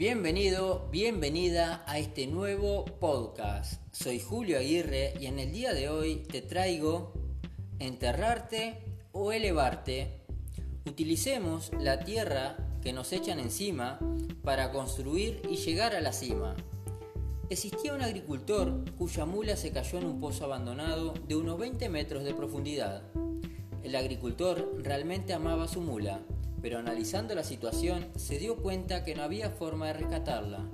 Bienvenido, bienvenida a este nuevo podcast. Soy Julio Aguirre y en el día de hoy te traigo Enterrarte o elevarte. Utilicemos la tierra que nos echan encima para construir y llegar a la cima. Existía un agricultor cuya mula se cayó en un pozo abandonado de unos 20 metros de profundidad. El agricultor realmente amaba su mula, pero analizando la situación se dio cuenta que no había forma de rescatarla.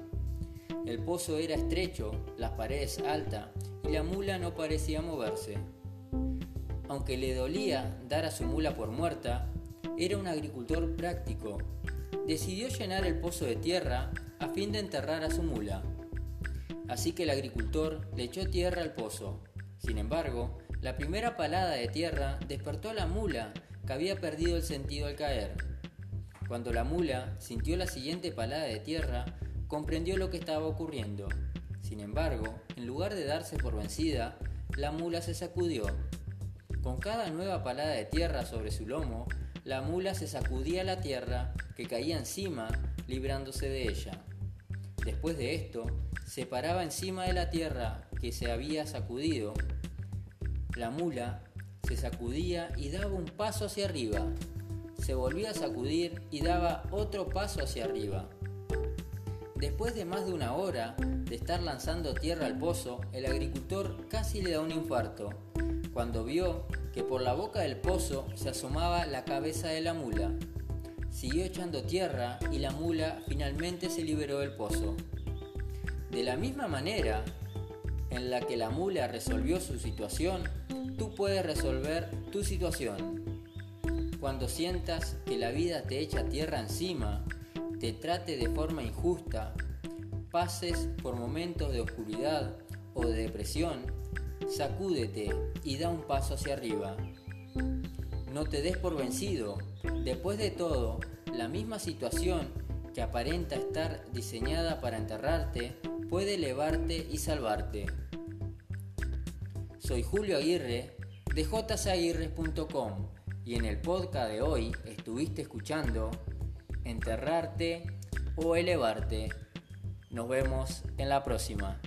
El pozo era estrecho, las paredes altas y la mula no parecía moverse. Aunque le dolía dar a su mula por muerta, era un agricultor práctico. Decidió llenar el pozo de tierra a fin de enterrar a su mula. Así que el agricultor le echó tierra al pozo. Sin embargo, la primera palada de tierra despertó a la mula, que había perdido el sentido al caer. Cuando la mula sintió la siguiente palada de tierra, comprendió lo que estaba ocurriendo. Sin embargo, en lugar de darse por vencida, la mula se sacudió. Con cada nueva palada de tierra sobre su lomo, la mula se sacudía la tierra que caía encima, librándose de ella. Después de esto, se paraba encima de la tierra que se había sacudido. La mula se sacudía y daba un paso hacia arriba. Se volvía a sacudir y daba otro paso hacia arriba. Después de más de una hora de estar lanzando tierra al pozo, el agricultor casi le da un infarto, cuando vio que por la boca del pozo se asomaba la cabeza de la mula. Siguió echando tierra y la mula finalmente se liberó del pozo. De la misma manera en la que la mula resolvió su situación, tú puedes resolver tu situación. Cuando sientas que la vida te echa tierra encima, te trate de forma injusta, pases por momentos de oscuridad o de depresión, sacúdete y da un paso hacia arriba. No te des por vencido. Después de todo, la misma situación que aparenta estar diseñada para enterrarte, puede elevarte y salvarte. Soy Julio Aguirre de jcaguirres.com y en el podcast de hoy estuviste escuchando Enterrarte o Elevarte. Nos vemos en la próxima.